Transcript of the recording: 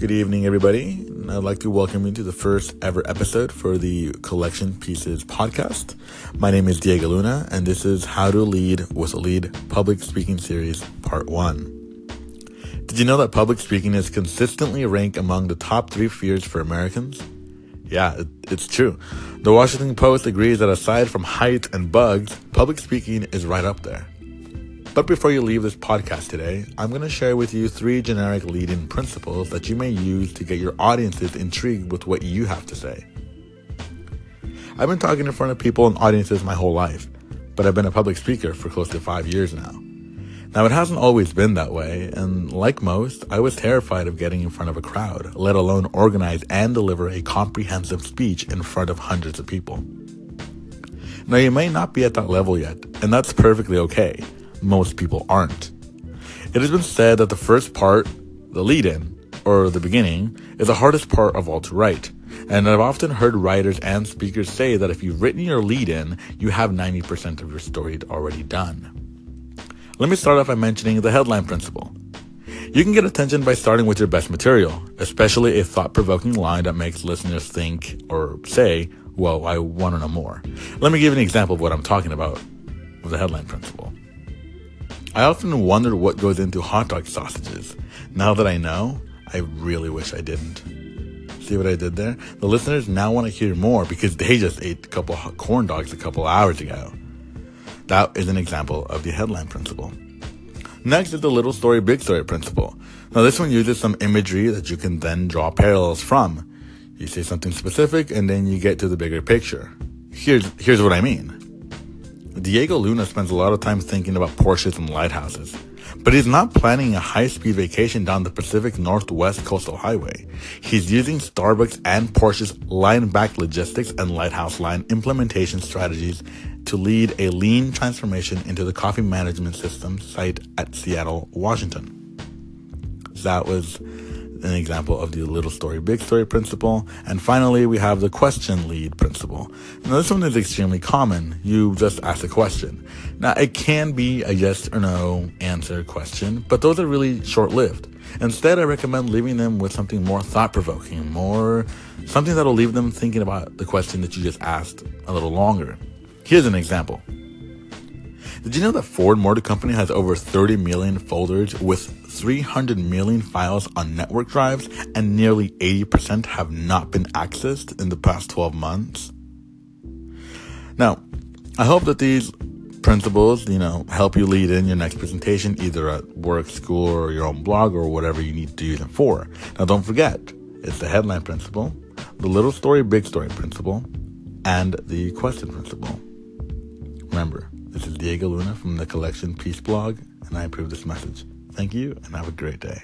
Good evening, everybody. And I'd like to welcome you to the first ever episode for the Collection Pieces podcast. My name is Diego Luna, and this is How to Lead with a Lead Public Speaking Series Part 1. Did you know that public speaking is consistently ranked among the top 3 fears for Americans? Yeah, it's true. The Washington Post agrees that aside from heights and bugs, public speaking is right up there. But before you leave this podcast today, I'm going to share with you 3 generic lead-in principles that you may use to get your audiences intrigued with what you have to say. I've been talking in front of people and audiences my whole life, but I've been a public speaker for close to 5 years now. Now, it hasn't always been that way, and like most, I was terrified of getting in front of a crowd, let alone organize and deliver a comprehensive speech in front of hundreds of people. Now, you may not be at that level yet, and that's perfectly okay. Most people aren't. It has been said that the first part, the lead-in, or the beginning, is the hardest part of all to write. And I've often heard writers and speakers say that if you've written your lead-in, you have 90% of your story already done. Let me start off by mentioning the headline principle. You can get attention by starting with your best material, especially a thought-provoking line that makes listeners think or say, well, I want to know more. Let me give you an example of what I'm talking about with the headline principle. I often wondered what goes into hot dog sausages. Now that I know, I really wish I didn't. See what I did there? The listeners now want to hear more because they just ate a couple of corn dogs a couple hours ago. That is an example of the headline principle. Next is the little story, big story principle. Now this one uses some imagery that you can then draw parallels from. You say something specific and then you get to the bigger picture. Here's what I mean. Diego Luna spends a lot of time thinking about Porsches and lighthouses, but he's not planning a high-speed vacation down the Pacific Northwest Coastal Highway. He's using Starbucks and Porsche's line-backed logistics and lighthouse line implementation strategies to lead a lean transformation into the coffee management system site at Seattle, Washington. That was an example of the little story, big story principle. And finally, we have the question lead principle. Now, this one is extremely common. You just ask a question. Now, it can be a yes or no answer question, but those are really short-lived. Instead, I recommend leaving them with something more thought-provoking, something that'll leave them thinking about the question that you just asked a little longer. Here's an example. Did you know that Ford Motor Company has over 30 million folders with 300 million files on network drives and nearly 80% have not been accessed in the past 12 months? Now, I hope that these principles, help you lead in your next presentation, either at work, school, or your own blog, or whatever you need to use them for. Now, don't forget, it's the headline principle, the little story, big story principle, and the question principle. Remember, this is Diego Luna from the Collection Piece blog, and I approve this message. Thank you, and have a great day.